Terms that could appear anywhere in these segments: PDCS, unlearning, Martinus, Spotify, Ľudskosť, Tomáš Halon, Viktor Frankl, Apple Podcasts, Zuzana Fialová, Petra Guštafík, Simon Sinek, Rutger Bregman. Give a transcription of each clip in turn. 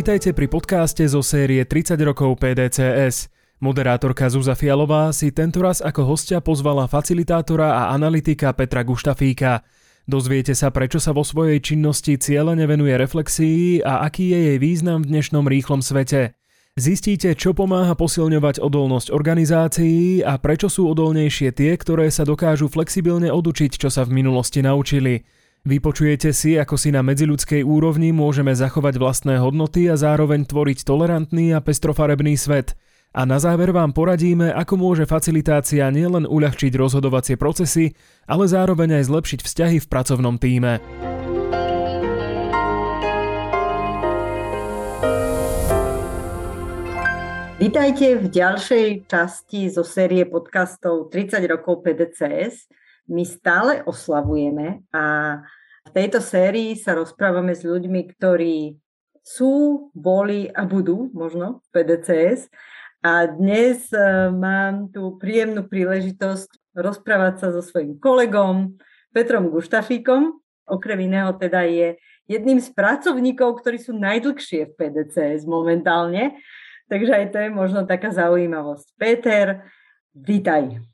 Vítajte pri podcaste zo série 30 rokov PDCS. Moderátorka Zuzana Fialová si tentoraz ako hostia pozvala facilitátora a analytika Petra Guštafíka. Dozviete sa, prečo sa vo svojej činnosti cieľene venuje reflexii a aký je jej význam v dnešnom rýchlom svete. Zistíte, čo pomáha posilňovať odolnosť organizácií a prečo sú odolnejšie tie, ktoré sa dokážu flexibilne odučiť, čo sa v minulosti naučili. Vypočujete si, ako si na medziľudskej úrovni môžeme zachovať vlastné hodnoty a zároveň tvoriť tolerantný a pestrofarebný svet. A na záver vám poradíme, ako môže facilitácia nielen uľahčiť rozhodovacie procesy, ale zároveň aj zlepšiť vzťahy v pracovnom tíme. Vítajte v ďalšej časti zo série podcastov 30 rokov PDCS. My stále oslavujeme a v tejto sérii sa rozprávame s ľuďmi, ktorí sú, boli a budú možno PDCS. A dnes mám tú príjemnú príležitosť rozprávať sa so svojím kolegom Petrom Guštafíkom. Okrem iného teda je jedným z pracovníkov, ktorí sú najdlhšie v PDCS momentálne. Takže aj to je možno taká zaujímavosť. Peter, vítaj.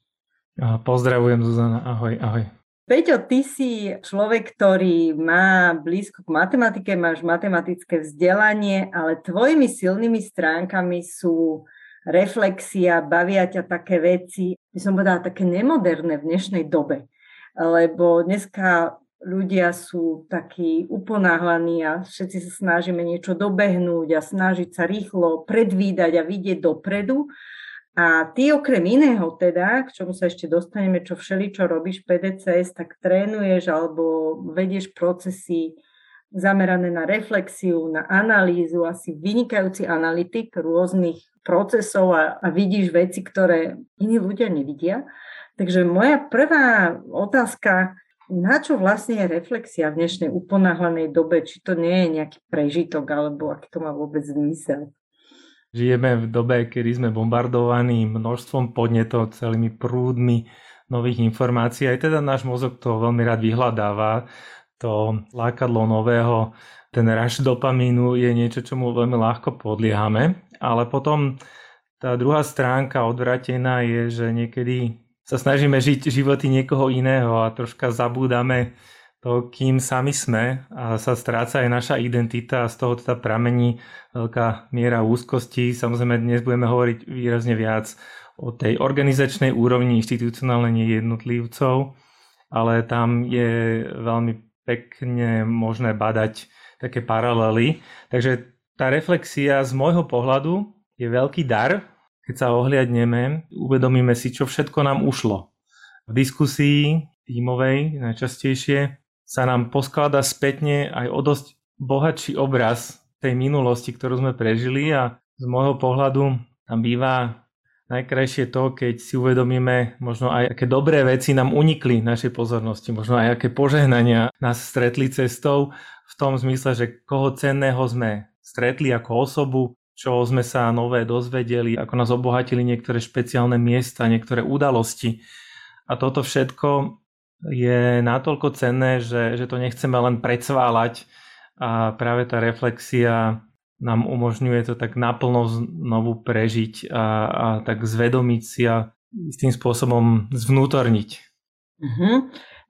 Pozdravujem, Zuzana, ahoj, ahoj. Peťo, ty si človek, ktorý má blízko k matematike, máš matematické vzdelanie, ale tvojimi silnými stránkami sú reflexia, bavia ťa také veci, by som povedala, také nemoderné v dnešnej dobe, lebo dneska ľudia sú takí uponáhlaní a všetci sa snažíme niečo dobehnúť a snažiť sa rýchlo predvídať a vidieť dopredu. A ty okrem iného teda, k čomu sa ešte dostaneme, čo všeličo robíš PDCS, tak trénuješ alebo vedieš procesy zamerané na reflexiu, na analýzu, asi vynikajúci analytik rôznych procesov a vidíš veci, ktoré iní ľudia nevidia. Takže moja prvá otázka, na čo vlastne je reflexia v dnešnej uponáhlanej dobe? Či to nie je nejaký prežitok, alebo aký to má vôbec zmysel? Žijeme v dobe, kedy sme bombardovaní množstvom podnetov, celými prúdmi nových informácií. Aj teda náš mozog to veľmi rád vyhľadáva. To lákadlo nového, ten rush dopamínu je niečo, čomu veľmi ľahko podliehame. Ale potom tá druhá stránka odvratená je, že niekedy sa snažíme žiť životy niekoho iného a troška zabúdame to, kým sami sme, a sa stráca aj naša identita a z toho teda pramení veľká miera úzkosti. Samozrejme, dnes budeme hovoriť výrazne viac o tej organizačnej úrovni, inštitucionálnej jednotlivcov, ale tam je veľmi pekne možné badať také paralely. Takže tá reflexia z môjho pohľadu je veľký dar, keď sa ohliadneme, uvedomíme si, čo všetko nám ušlo. V diskusii tímovej najčastejšie sa nám poskladá spätne aj o dosť bohatší obraz tej minulosti, ktorú sme prežili, a z môjho pohľadu tam býva najkrajšie to, keď si uvedomíme možno aj aké dobré veci nám unikli našej pozornosti, možno aj aké požehnania nás stretli cestou, v tom zmysle, že koho cenného sme stretli ako osobu, čo sme sa nové dozvedeli, ako nás obohatili niektoré špeciálne miesta, niektoré udalosti. A toto všetko je natoľko cenné, že to nechceme len predsválať, a práve tá reflexia nám umožňuje to tak naplno znovu prežiť a tak zvedomiť si a istým spôsobom zvnútorniť. Mm-hmm.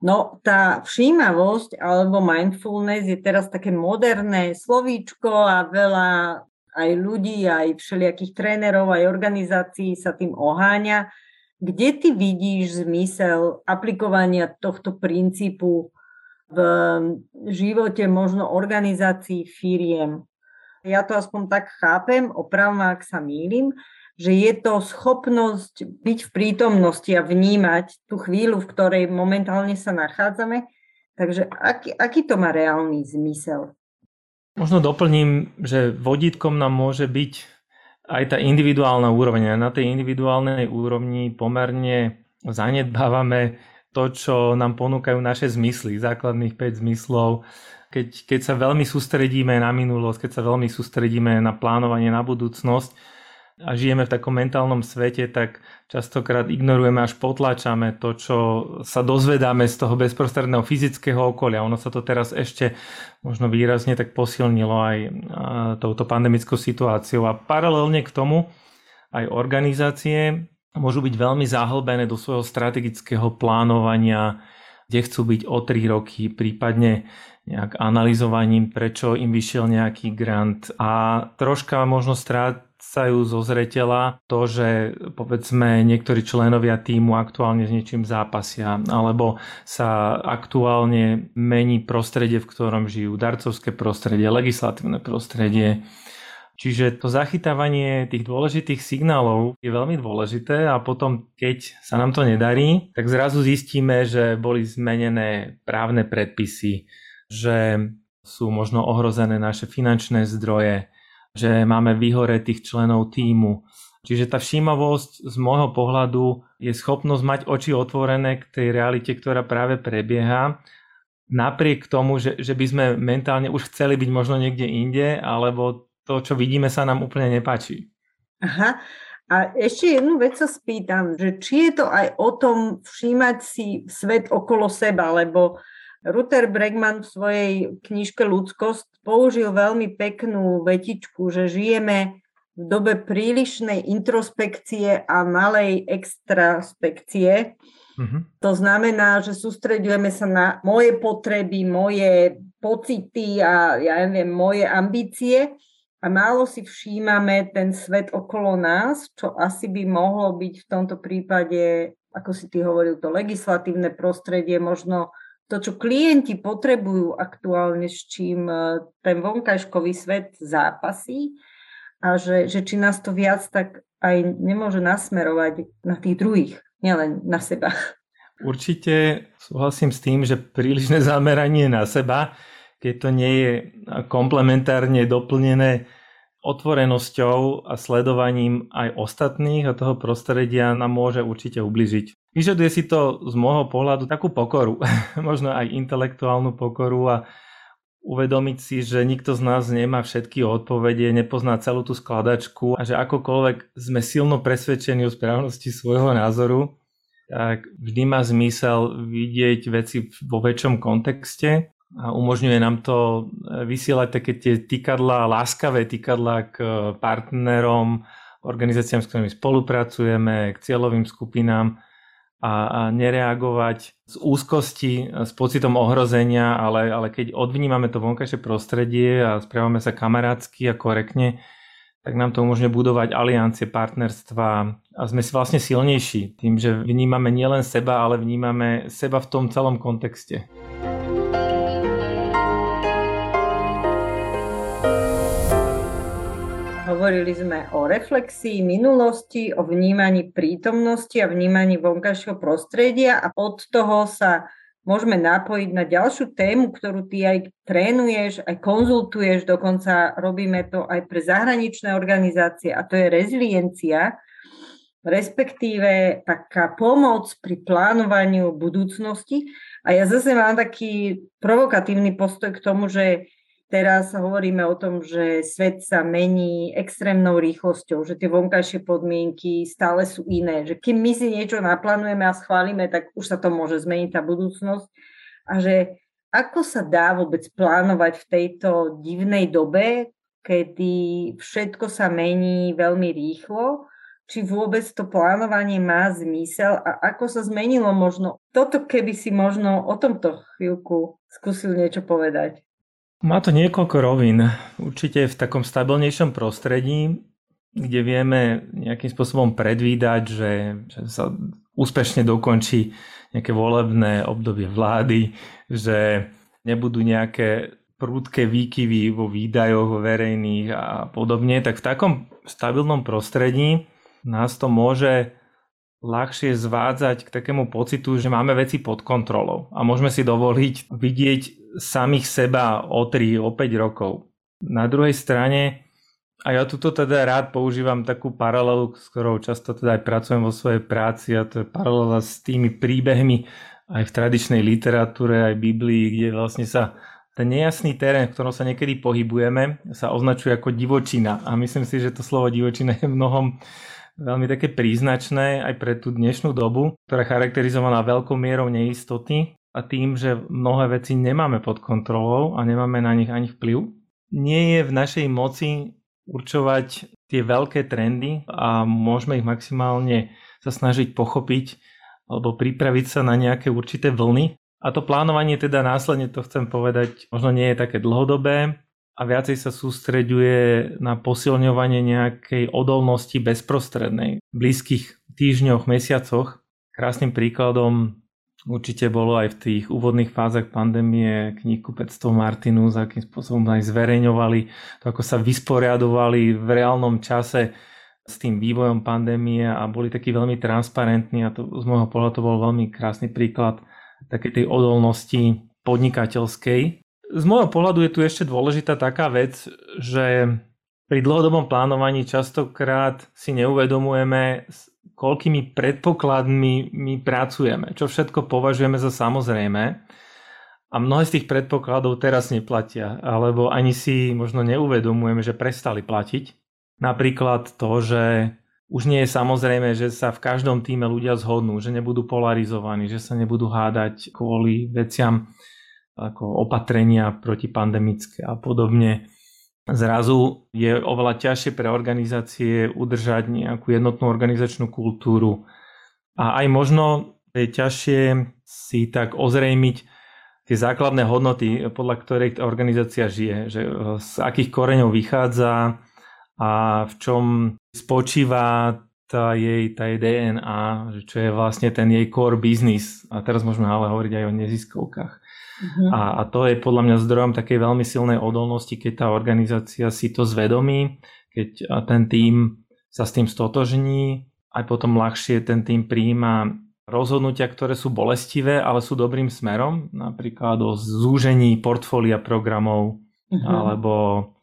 No tá všímavosť alebo mindfulness je teraz také moderné slovíčko a veľa aj ľudí, aj všelijakých trénerov, aj organizácií sa tým oháňa. Kde ty vidíš zmysel aplikovania tohto princípu v živote možno organizácií, firiem? Ja to aspoň tak chápem, opravme, ak sa mýlim, že je to schopnosť byť v prítomnosti a vnímať tú chvíľu, v ktorej momentálne sa nachádzame. Takže aký to má reálny zmysel? Možno doplním, že vodítkom nám môže byť aj tá individuálna úroveň. Na tej individuálnej úrovni pomerne zanedbávame to, čo nám ponúkajú naše zmysly, základných 5 zmyslov. Keď sa veľmi sústredíme na minulosť, keď sa veľmi sústredíme na plánovanie na budúcnosť, a žijeme v takom mentálnom svete, tak častokrát ignorujeme až potláčame to, čo sa dozvedáme z toho bezprostredného fyzického okolia. Ono sa to teraz ešte možno výrazne tak posilnilo aj touto pandemickou situáciou. A paralelne k tomu aj organizácie môžu byť veľmi zahlbené do svojho strategického plánovania, kde chcú byť o 3 roky, prípadne nejak analyzovaním, prečo im vyšiel nejaký grant. A troška možno strácajú zo zreteľa to, že povedzme niektorí členovia tímu aktuálne s niečím zápasia, alebo sa aktuálne mení prostredie, v ktorom žijú, darcovské prostredie, legislatívne prostredie. Čiže to zachytávanie tých dôležitých signálov je veľmi dôležité a potom, keď sa nám to nedarí, tak zrazu zistíme, že boli zmenené právne predpisy, že sú možno ohrozené naše finančné zdroje, že máme vyhoretých členov tímu. Čiže tá všímavosť z môjho pohľadu je schopnosť mať oči otvorené k tej realite, ktorá práve prebieha. Napriek tomu, že by sme mentálne už chceli byť možno niekde inde, alebo to, čo vidíme, sa nám úplne nepáči. Aha. A ešte jednu vec sa spýtam, že či je to aj o tom všímať si svet okolo seba, lebo Rutger Bregman v svojej knižke Ľudskosť použil veľmi peknú vetičku, že žijeme v dobe prílišnej introspekcie a malej extraspekcie. To znamená, že sústreďujeme sa na moje potreby, moje pocity a ja neviem, moje ambície. A málo si všímame ten svet okolo nás, čo asi by mohlo byť v tomto prípade, ako si ty hovoril, to legislatívne prostredie, možno to, čo klienti potrebujú aktuálne, s čím ten vonkajškový svet zápasí a že či nás to viac tak aj nemôže nasmerovať na tých druhých, nielen na seba. Určite súhlasím s tým, že prílišné zameranie na seba, keď to nie je komplementárne doplnené otvorenosťou a sledovaním aj ostatných a toho prostredia, nám môže určite ubližiť. Vyžaduje si to z môjho pohľadu takú pokoru, možno aj intelektuálnu pokoru a uvedomiť si, že nikto z nás nemá všetky odpovede, nepozná celú tú skladačku a že akokoľvek sme silno presvedčení o správnosti svojho názoru, tak vždy má zmysel vidieť veci vo väčšom kontexte. A umožňuje nám to vysielať také tie tykadlá, láskavé tykadlá k partnerom, organizáciám, s ktorými spolupracujeme, k cieľovým skupinám a nereagovať z úzkosti, s pocitom ohrozenia, ale keď odvnímame to vonkajšie prostredie a správame sa kamarátsky a korektne, tak nám to umožňuje budovať aliancie, partnerstva a sme si vlastne silnejší tým, že vnímame nielen seba, ale vnímame seba v tom celom kontexte. Hovorili sme o reflexii minulosti, o vnímaní prítomnosti a vnímaní vonkajšieho prostredia a od toho sa môžeme napojiť na ďalšiu tému, ktorú ty aj trénuješ, aj konzultuješ, dokonca robíme to aj pre zahraničné organizácie a to je reziliencia, respektíve taká pomoc pri plánovaniu budúcnosti. A ja zase mám taký provokatívny postoj k tomu, že teraz hovoríme o tom, že svet sa mení extrémnou rýchlosťou, že tie vonkajšie podmienky stále sú iné, že kým my si niečo naplánujeme a schválime, tak už sa to môže zmeniť tá budúcnosť a že ako sa dá vôbec plánovať v tejto divnej dobe, kedy všetko sa mení veľmi rýchlo, či vôbec to plánovanie má zmysel a ako sa zmenilo možno toto, keby si možno o tomto chvíľku skúsil niečo povedať. Má to niekoľko rovín. Určite v takom stabilnejšom prostredí, kde vieme nejakým spôsobom predvídať, že sa úspešne dokončí nejaké volebné obdobie vlády, že nebudú nejaké prudké výkyvy vo výdajoch verejných a podobne, tak v takom stabilnom prostredí nás to môže ľahšie zvádzať k takému pocitu, že máme veci pod kontrolou a môžeme si dovoliť vidieť samých seba o 3, o 5 rokov. Na druhej strane, a ja tuto teda rád používam takú paralelu, s ktorou často teda aj pracujem vo svojej práci a to je paralela s tými príbehmi aj v tradičnej literatúre, aj Biblii, kde vlastne sa Ten nejasný terén, v ktorom sa niekedy pohybujeme, sa označuje ako divočina. A myslím si, že to slovo divočina je v mnohom veľmi také príznačné aj pre tú dnešnú dobu, ktorá je charakterizovaná veľkou mierou neistoty a tým, že mnohé veci nemáme pod kontrolou a nemáme na nich ani vplyv. Nie je v našej moci určovať tie veľké trendy a môžeme ich maximálne sa snažiť pochopiť alebo pripraviť sa na nejaké určité vlny. A to plánovanie teda následne, to chcem povedať, možno nie je také dlhodobé a viacej sa sústreďuje na posilňovanie nejakej odolnosti bezprostrednej v blízkych týždňoch, mesiacoch. Krásnym príkladom určite bolo aj v tých úvodných fázach pandémie knihkupectvo Martinus, akým spôsobom aj zverejňovali to, ako sa vysporiadovali v reálnom čase s tým vývojom pandémie a boli takí veľmi transparentní a to, z môjho pohľadu to bol veľmi krásny príklad takej tej odolnosti podnikateľskej. Z môjho pohľadu je tu ešte dôležitá taká vec, že pri dlhodobom plánovaní častokrát si neuvedomujeme, s koľkými predpokladmi my pracujeme, čo všetko považujeme za samozrejme. A mnohé z tých predpokladov teraz neplatia, alebo ani si možno neuvedomujeme, že prestali platiť. Napríklad to, že už nie je samozrejme, že sa v každom tíme ľudia zhodnú, že nebudú polarizovaní, že sa nebudú hádať kvôli veciam ako opatrenia protipandemické a podobne. Zrazu je oveľa ťažšie pre organizácie udržať nejakú jednotnú organizačnú kultúru. A aj možno je ťažšie si tak ozrejmiť tie základné hodnoty, podľa ktorých tá organizácia žije, že z akých koreňov vychádza a v čom spočíva tá jej DNA, že čo je vlastne ten jej core business. A teraz môžeme ale hovoriť aj o neziskovkách. Uh-huh. A to je podľa mňa zdrojom takej veľmi silnej odolnosti, keď tá organizácia si to zvedomí, keď ten tím sa s tým stotožní, aj potom ľahšie ten tím prijíma rozhodnutia, ktoré sú bolestivé, ale sú dobrým smerom, napríklad o zúžení portfólia programov, uh-huh, alebo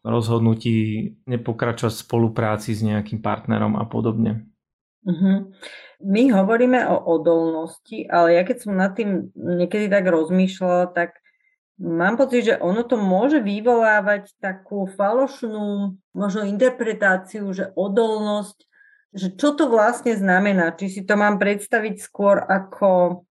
rozhodnutí nepokračovať v spolupráci s nejakým partnerom a podobne. Uh-huh. My hovoríme o odolnosti, ale ja keď som nad tým niekedy tak rozmýšľala, tak mám pocit, že ono to môže vyvolávať takú falošnú možno interpretáciu, že odolnosť, že čo to vlastne znamená, či si to mám predstaviť skôr ako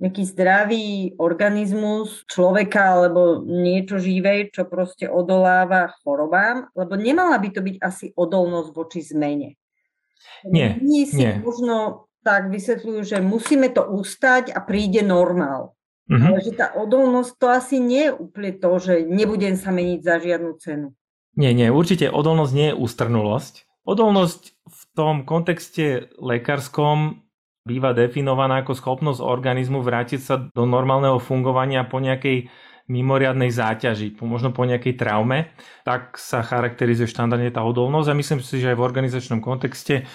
nejaký zdravý organizmus človeka alebo niečo živé, čo proste odoláva chorobám, lebo nemala by to byť asi odolnosť voči zmene. Nie. Možno tak vysvetľujú, že musíme to ustať a príde normál. Mm-hmm. Ale že tá odolnosť to asi nie je úplne to, že nebudem sa meniť za žiadnu cenu. Nie, určite odolnosť nie je ústrnulosť. Odolnosť v tom kontexte lekárskom býva definovaná ako schopnosť organizmu vrátiť sa do normálneho fungovania po nejakej mimoriadnej záťaži, možno po nejakej traume. Tak sa charakterizuje štandardne tá odolnosť a myslím si, že aj v organizačnom kontexte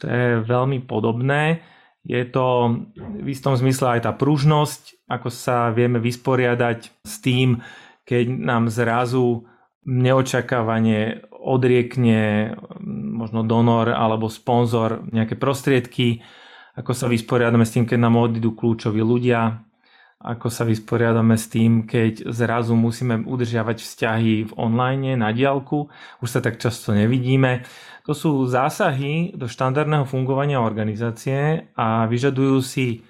to je veľmi podobné. Je to v istom zmysle aj tá pružnosť, ako sa vieme vysporiadať s tým, keď nám zrazu neočakávanie odriekne možno donor alebo sponzor nejaké prostriedky, ako sa vysporiadame s tým, keď nám odídu kľúčoví ľudia, ako sa vysporiadame s tým, keď zrazu musíme udržiavať vzťahy v online, na diaľku, už sa tak často nevidíme. To sú zásahy do štandardného fungovania organizácie a vyžadujú si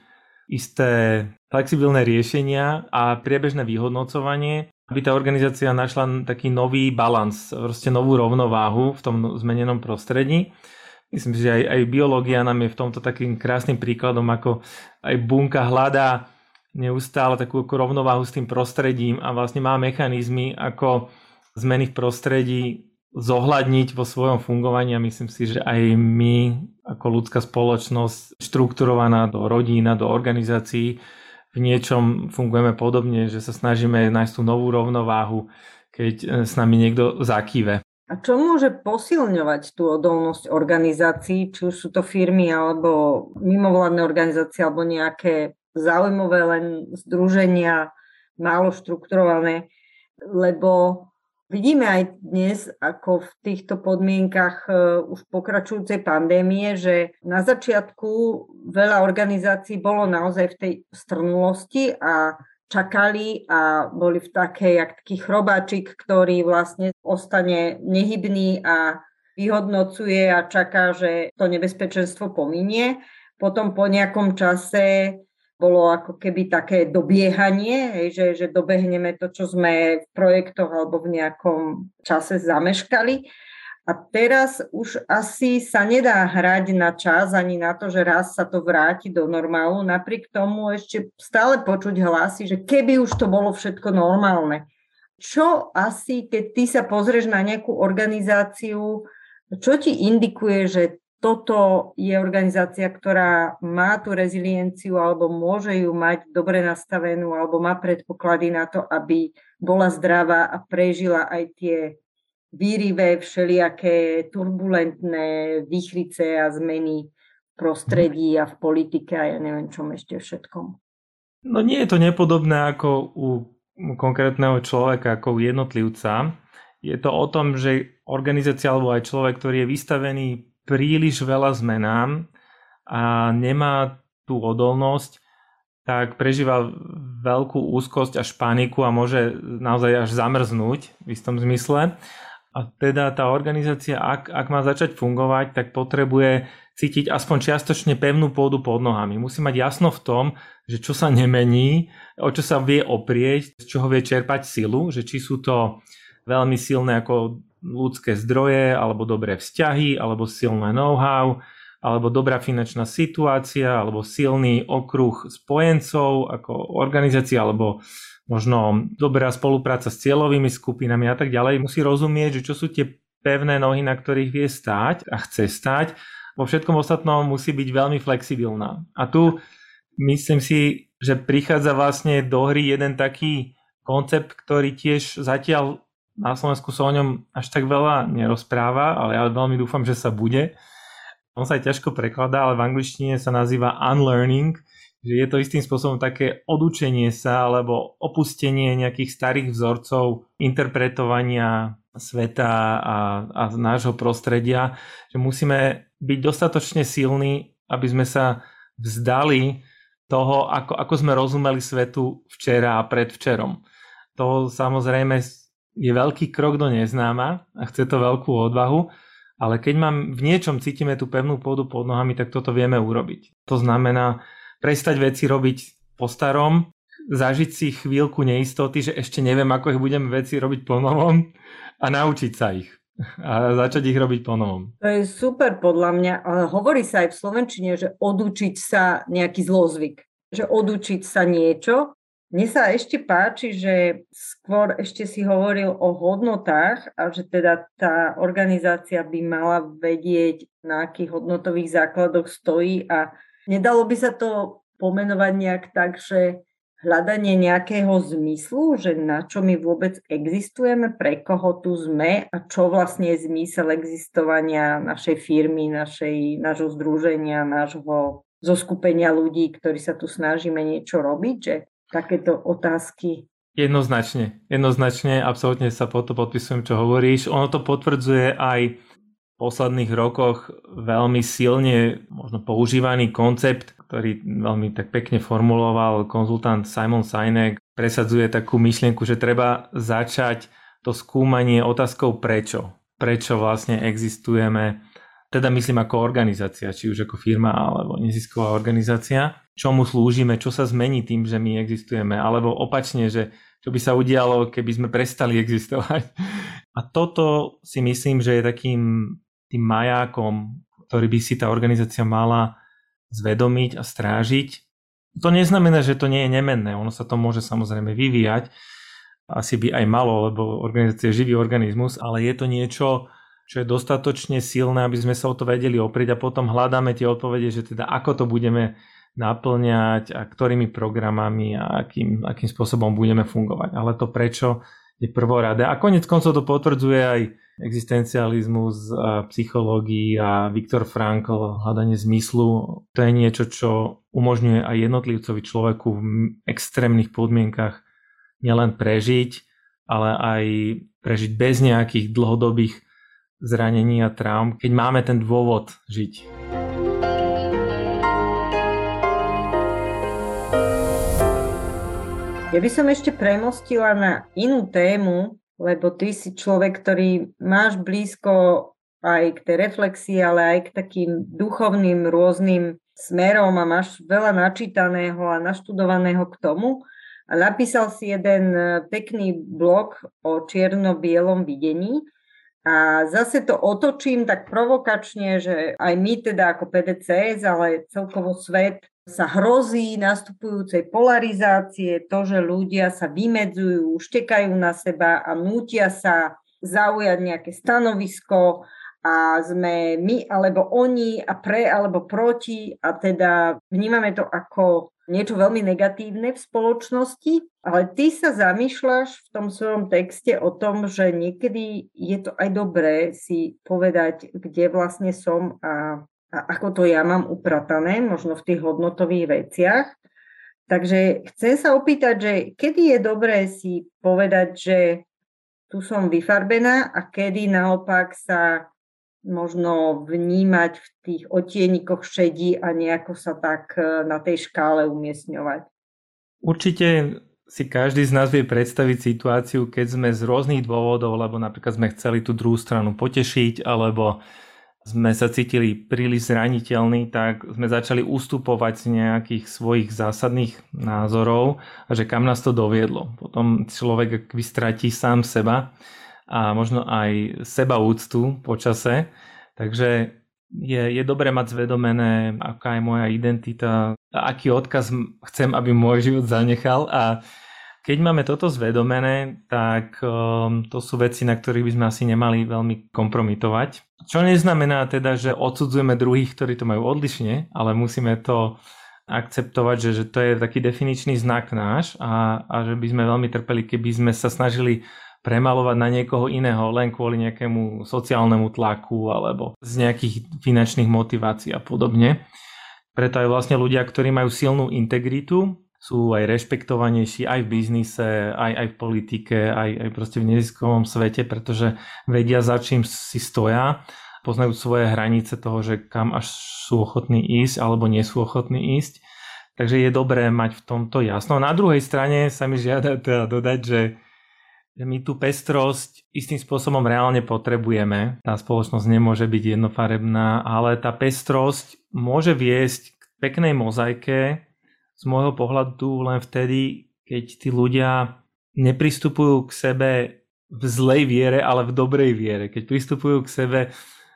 isté flexibilné riešenia a priebežné vyhodnocovanie, aby tá organizácia našla taký nový balans, proste novú rovnováhu v tom zmenenom prostredí. Myslím, že aj biológia nám je v tomto takým krásnym príkladom, ako aj bunka hľadá neustále takú rovnováhu s tým prostredím a vlastne má mechanizmy, ako zmeny v prostredí zohľadniť vo svojom fungovaní. A myslím si, že aj my ako ľudská spoločnosť štrukturovaná do rodín, do organizácií v niečom fungujeme podobne, že sa snažíme nájsť tú novú rovnováhu, keď s nami niekto zakýve. A čo môže posilňovať tú odolnosť organizácií, či už sú to firmy alebo mimovládne organizácie alebo nejaké záujmové len združenia, málo štrukturované, lebo vidíme aj dnes, ako v týchto podmienkach už pokračujúcej pandémie, že na začiatku veľa organizácií bolo naozaj v tej strnulosti a čakali a boli v taký chrobáčik, ktorý vlastne ostane nehybný a vyhodnocuje a čaká, že to nebezpečenstvo pominie. Potom po nejakom čase bolo ako keby také dobiehanie, že dobehneme to, čo sme v projektoch alebo v nejakom čase zameškali. A teraz už asi sa nedá hrať na čas ani na to, že raz sa to vráti do normálu. Napriek tomu ešte stále počuť hlasy, že keby už to bolo všetko normálne. Čo asi, keď ty sa pozrieš na nejakú organizáciu, čo ti indikuje, že toto je organizácia, ktorá má tú rezilienciu alebo môže ju mať dobre nastavenú alebo má predpoklady na to, aby bola zdravá a prežila aj tie výrive, všelijaké turbulentné výchrice a zmeny v prostredí a v politike a ja neviem čom ešte všetkom. No nie je to nepodobné ako u konkrétneho človeka, ako u jednotlivca. Je to o tom, že organizácia alebo aj človek, ktorý je vystavený príliš veľa zmenám a nemá tú odolnosť, tak prežíva veľkú úzkosť až paniku a môže naozaj až zamrznúť v istom zmysle. A teda tá organizácia, ak má začať fungovať, tak potrebuje cítiť aspoň čiastočne pevnú pôdu pod nohami. Musí mať jasno v tom, že čo sa nemení, o čo sa vie oprieť, z čoho vie čerpať silu, že či sú to veľmi silné ako ľudské zdroje, alebo dobré vzťahy, alebo silné know-how, alebo dobrá finančná situácia, alebo silný okruh spojencov ako organizácia, alebo možno dobrá spolupráca s cieľovými skupinami a tak ďalej. Musí rozumieť, že čo sú tie pevné nohy, na ktorých vie stáť a chce stáť. Vo všetkom ostatnom musí byť veľmi flexibilná. A tu myslím si, že prichádza vlastne do hry jeden taký koncept, ktorý tiež zatiaľ na Slovensku sa o ňom až tak veľa nerozpráva, ale ja veľmi dúfam, že sa bude. On sa aj ťažko prekladá, ale v angličtine sa nazýva unlearning, že je to istým spôsobom také odučenie sa alebo opustenie nejakých starých vzorcov interpretovania sveta a nášho prostredia, že musíme byť dostatočne silní, aby sme sa vzdali toho, ako sme rozumeli svetu včera a predvčerom. To samozrejme je veľký krok do neznáma a chce to veľkú odvahu, ale keď v niečom cítime tú pevnú pôdu pod nohami, tak toto vieme urobiť. To znamená prestať veci robiť po starom, zažiť si chvíľku neistoty, že ešte neviem, ako ich budeme veci robiť po novom a naučiť sa ich a začať ich robiť po novom. To je super podľa mňa, ale hovorí sa aj v slovenčine, že odučiť sa nejaký zlozvyk, že odučiť sa niečo. Mne sa ešte páči, že skôr ešte si hovoril o hodnotách a že teda tá organizácia by mala vedieť, na akých hodnotových základoch stojí a nedalo by sa to pomenovať nejak tak, že hľadanie nejakého zmyslu, že na čo my vôbec existujeme, pre koho tu sme a čo vlastne je zmysel existovania našej firmy, nášho združenia, nášho zoskupenia ľudí, ktorí sa tu snažíme niečo robiť, že takéto otázky. Jednoznačne, absolútne sa pod to podpisujem, čo hovoríš. Ono to potvrdzuje aj v posledných rokoch veľmi silne možno používaný koncept, ktorý veľmi tak pekne formuloval konzultant Simon Sinek. Presadzuje takú myšlienku, že treba začať to skúmanie otázkou prečo. Prečo vlastne existujeme, teda myslím ako organizácia, či už ako firma alebo nezisková organizácia. Čomu slúžime, čo sa zmení tým, že my existujeme, alebo opačne, že čo by sa udialo, keby sme prestali existovať. A toto si myslím, že je takým tým majákom, ktorý by si tá organizácia mala zvedomiť a strážiť. To neznamená, že to nie je nemenné, ono sa to môže samozrejme vyvíjať, asi by aj malo, lebo organizácia je živý organizmus, ale je to niečo, čo je dostatočne silné, aby sme sa o to vedeli oprieť a potom hľadáme tie odpovede, že teda ako to budeme naplňať a ktorými programami a akým spôsobom budeme fungovať. Ale to prečo je prvoradé. A konec koncov to potvrdzuje aj existencializmus, psychológia a Viktor Frankl, hľadanie zmyslu. To je niečo, čo umožňuje aj jednotlivcovi človeku v extrémnych podmienkach nielen prežiť, ale aj prežiť bez nejakých dlhodobých zranení a traum, keď máme ten dôvod žiť. Ja by som ešte premostila na inú tému, lebo ty si človek, ktorý máš blízko aj k tej reflexii, ale aj k takým duchovným rôznym smerom a máš veľa načítaného a naštudovaného k tomu. A napísal si jeden pekný blog o čierno-bielom videní. A zase to otočím tak provokačne, že aj my teda ako PDCS, ale celkovo svet sa hrozí nastupujúcej polarizácie, to, že ľudia sa vymedzujú, štekajú na seba a nútia sa zaujať nejaké stanovisko a sme my alebo oni a pre alebo proti a teda vnímame to ako niečo veľmi negatívne v spoločnosti, ale ty sa zamýšľaš v tom svojom texte o tom, že niekedy je to aj dobré si povedať, kde vlastne som a ako to ja mám upratané, možno v tých hodnotových veciach. Takže chcem sa opýtať, že kedy je dobré si povedať, že tu som vyfarbená a kedy naopak sa možno vnímať v tých odtieňkoch šedí a nejako sa tak na tej škále umiestňovať? Určite si každý z nás vie predstaviť situáciu, keď sme z rôznych dôvodov, lebo napríklad sme chceli tú druhú stranu potešiť, alebo sme sa cítili príliš zraniteľní, tak sme začali ustupovať z nejakých svojich zásadných názorov a že kam nás to doviedlo. Potom človek ak vystratí sám seba, a možno aj sebaúctu po čase. Takže je dobré mať zvedomené, aká je moja identita, aký odkaz chcem, aby môj život zanechal. A keď máme toto zvedomené, tak to sú veci, na ktorých by sme asi nemali veľmi kompromitovať. Čo neznamená teda, že odsudzujeme druhých, ktorí to majú odlišne, ale musíme to akceptovať, že to je taký definičný znak náš a že by sme veľmi trpeli, keby sme sa snažili premalovať na niekoho iného len kvôli nejakému sociálnemu tlaku alebo z nejakých finančných motivácií a podobne. Preto aj vlastne ľudia, ktorí majú silnú integritu, sú aj rešpektovanejší aj v biznise, aj v politike, aj proste v neziskovom svete, pretože vedia, za čím si stoja, poznajú svoje hranice toho, že kam až sú ochotní ísť alebo nie sú ochotní ísť. Takže je dobré mať v tomto jasno. Na druhej strane sa mi žiada teda dodať, že my tú pestrosť istým spôsobom reálne potrebujeme. Tá spoločnosť nemôže byť jednofarebná, ale tá pestrosť môže viesť k peknej mozaike z môjho pohľadu len vtedy, keď tí ľudia nepristupujú k sebe v zlej viere, ale v dobrej viere. Keď pristupujú k sebe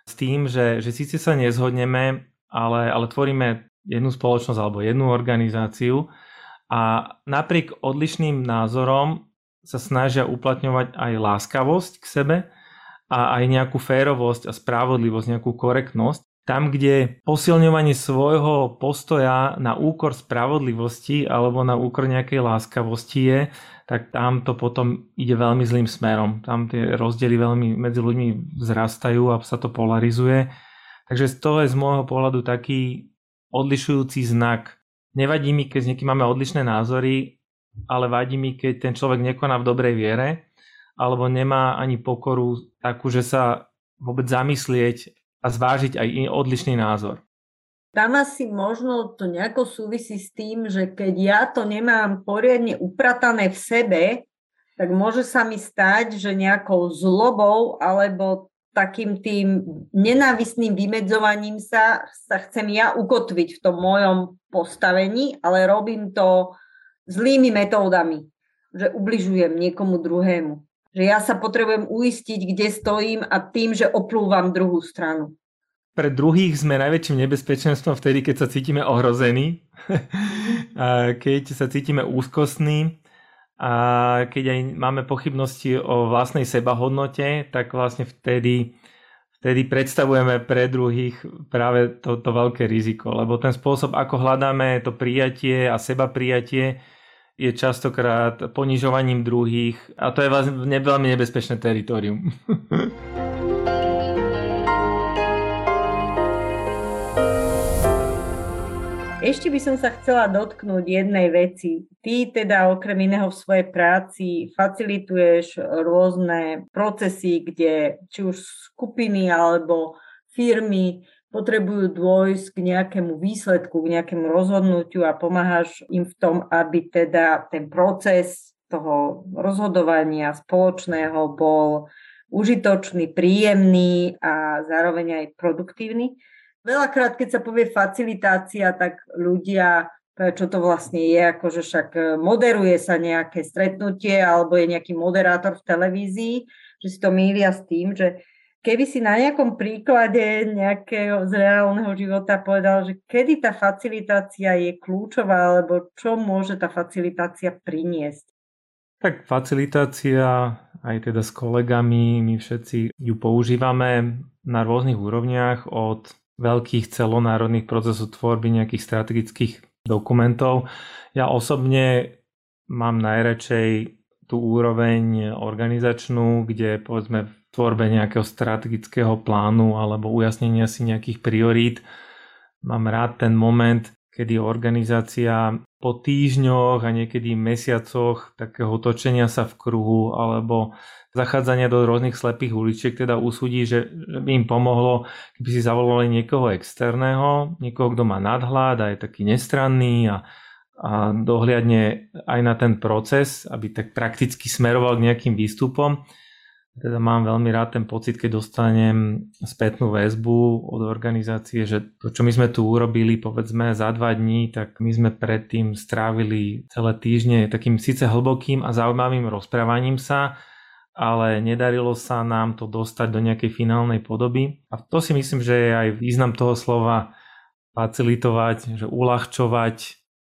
s tým, že síce sa nezhodneme, ale tvoríme jednu spoločnosť alebo jednu organizáciu a napriek odlišným názorom sa snažia uplatňovať aj láskavosť k sebe a aj nejakú férovosť a spravodlivosť, nejakú korektnosť. Tam, kde posilňovanie svojho postoja na úkor spravodlivosti alebo na úkor nejakej láskavosti je, tak tam to potom ide veľmi zlým smerom. Tam tie rozdiely veľmi medzi ľuďmi vzrastajú a sa to polarizuje. Takže to je z môjho pohľadu taký odlišujúci znak. Nevadí mi, keď s niekým máme odlišné názory, ale vadí mi, keď ten človek nekoná v dobrej viere alebo nemá ani pokoru takú, že sa vôbec zamyslieť a zvážiť aj odlišný názor. Tam asi možno to nejako súvisí s tým, že keď ja to nemám poriadne upratané v sebe, tak môže sa mi stať, že nejakou zlobou alebo takým tým nenávistným vymedzovaním sa chcem ja ukotviť v tom mojom postavení, ale robím to zlými metódami, že ubližujem niekomu druhému. Že ja sa potrebujem uistiť, kde stojím a tým, že oplúvam druhú stranu. Pre druhých sme najväčším nebezpečenstvom vtedy, keď sa cítime ohrození, keď sa cítime úzkostní a keď aj máme pochybnosti o vlastnej sebahodnote, tak vlastne vtedy predstavujeme pre druhých práve to veľké riziko. Lebo ten spôsob, ako hľadáme to prijatie a sebaprijatie, je častokrát ponižovaním druhých a to je vlastne veľmi nebezpečné teritorium. Ešte by som sa chcela dotknúť jednej veci. Ty teda okrem iného v svojej práci facilituješ rôzne procesy, kde či už skupiny alebo firmy potrebujú dôjsť k nejakému výsledku, k nejakému rozhodnutiu a pomáhaš im v tom, aby teda ten proces toho rozhodovania spoločného bol užitočný, príjemný a zároveň aj produktívny. Veľakrát, keď sa povie facilitácia, tak ľudia, čo to vlastne je, akože však moderuje sa nejaké stretnutie alebo je nejaký moderátor v televízii, že si to mýlia s tým, že keby si na nejakom príklade nejakého z reálneho života povedal, že kedy tá facilitácia je kľúčová, alebo čo môže tá facilitácia priniesť? Tak facilitácia, aj teda s kolegami, my všetci ju používame na rôznych úrovniach, od veľkých celonárodných procesov tvorby nejakých strategických dokumentov. Ja osobne mám najradšej tú úroveň organizačnú, kde povedzme v tvorbe nejakého strategického plánu alebo ujasnenia si nejakých priorít. Mám rád ten moment, kedy organizácia po týždňoch a niekedy mesiacoch takého točenia sa v kruhu alebo zachádzania do rôznych slepých uličiek teda usúdi, že by im pomohlo, keby si zavolali niekoho externého, niekoho, kto má nadhľad a je taký nestranný a dohliadne aj na ten proces, aby tak prakticky smeroval k nejakým výstupom. Teda mám veľmi rád ten pocit, keď dostanem spätnú väzbu od organizácie, že to, čo my sme tu urobili, povedzme za 2 dní, tak my sme predtým strávili celé týždne takým síce hlbokým a zaujímavým rozprávaním sa, ale nedarilo sa nám to dostať do nejakej finálnej podoby. A to si myslím, že je aj význam toho slova facilitovať, že uľahčovať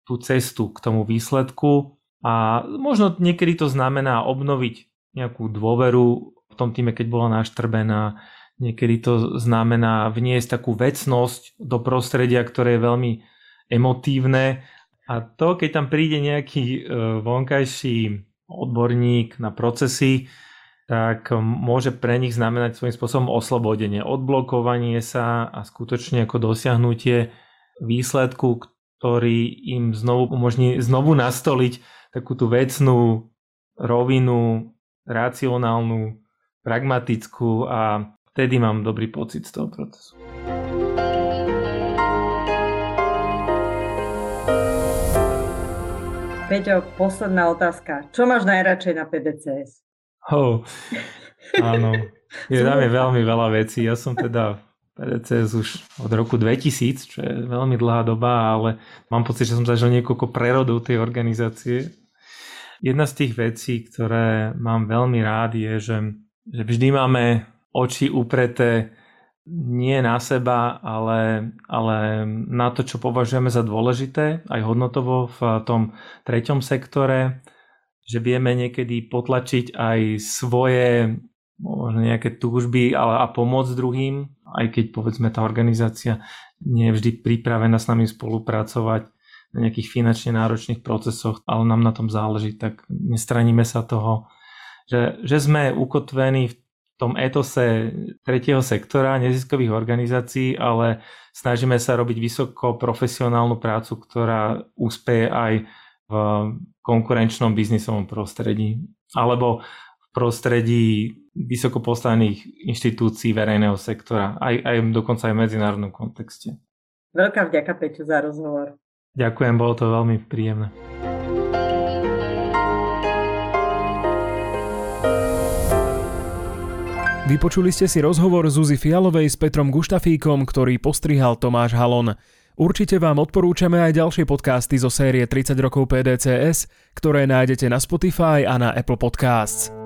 tú cestu k tomu výsledku a možno niekedy to znamená obnoviť nejakú dôveru v tom týme, keď bola naštrbená. Niekedy to znamená vniesť takú vecnosť do prostredia, ktoré je veľmi emotívne a to, keď tam príde nejaký vonkajší odborník na procesy, tak môže pre nich znamenať svojím spôsobom oslobodenie, odblokovanie sa a skutočne ako dosiahnutie výsledku, ktorý im znovu umožní znovu nastoliť takú tú vecnú rovinu, racionálnu, pragmatickú a vtedy mám dobrý pocit z toho procesu. Peťo, posledná otázka. Čo máš najradšej na PDCS? Áno, je tam veľmi veľa vecí. Ja som teda PDCS už od roku 2000, čo je veľmi dlhá doba, ale mám pocit, že som zažil niekoľko prerodov tej organizácie. Jedna z tých vecí, ktoré mám veľmi rád, je, že vždy máme oči upreté nie na seba, ale na to, čo považujeme za dôležité, aj hodnotovo v tom 3. sektore, že vieme niekedy potlačiť aj svoje možno nejaké túžby a pomôcť druhým, aj keď povedzme tá organizácia nie je vždy pripravená s nami spolupracovať na nejakých finančne náročných procesoch, ale nám na tom záleží, tak nestraníme sa toho, že sme ukotvení v tom etose 3. sektora neziskových organizácií, ale snažíme sa robiť vysoko profesionálnu prácu, ktorá úspeje aj v konkurenčnom biznisovom prostredí alebo v prostredí vysoko postavených inštitúcií verejného sektora, aj dokonca aj v medzinárodnom kontexte. Veľká vďaka, Peťo, za rozhovor. Ďakujem, bolo to veľmi príjemné. Vypočuli ste si rozhovor Zuzi Fialovej s Petrom Guštafíkom, ktorý postrihal Tomáš Halon. Určite vám odporúčame aj ďalšie podcasty zo série 30 rokov PDCS, ktoré nájdete na Spotify a na Apple Podcasts.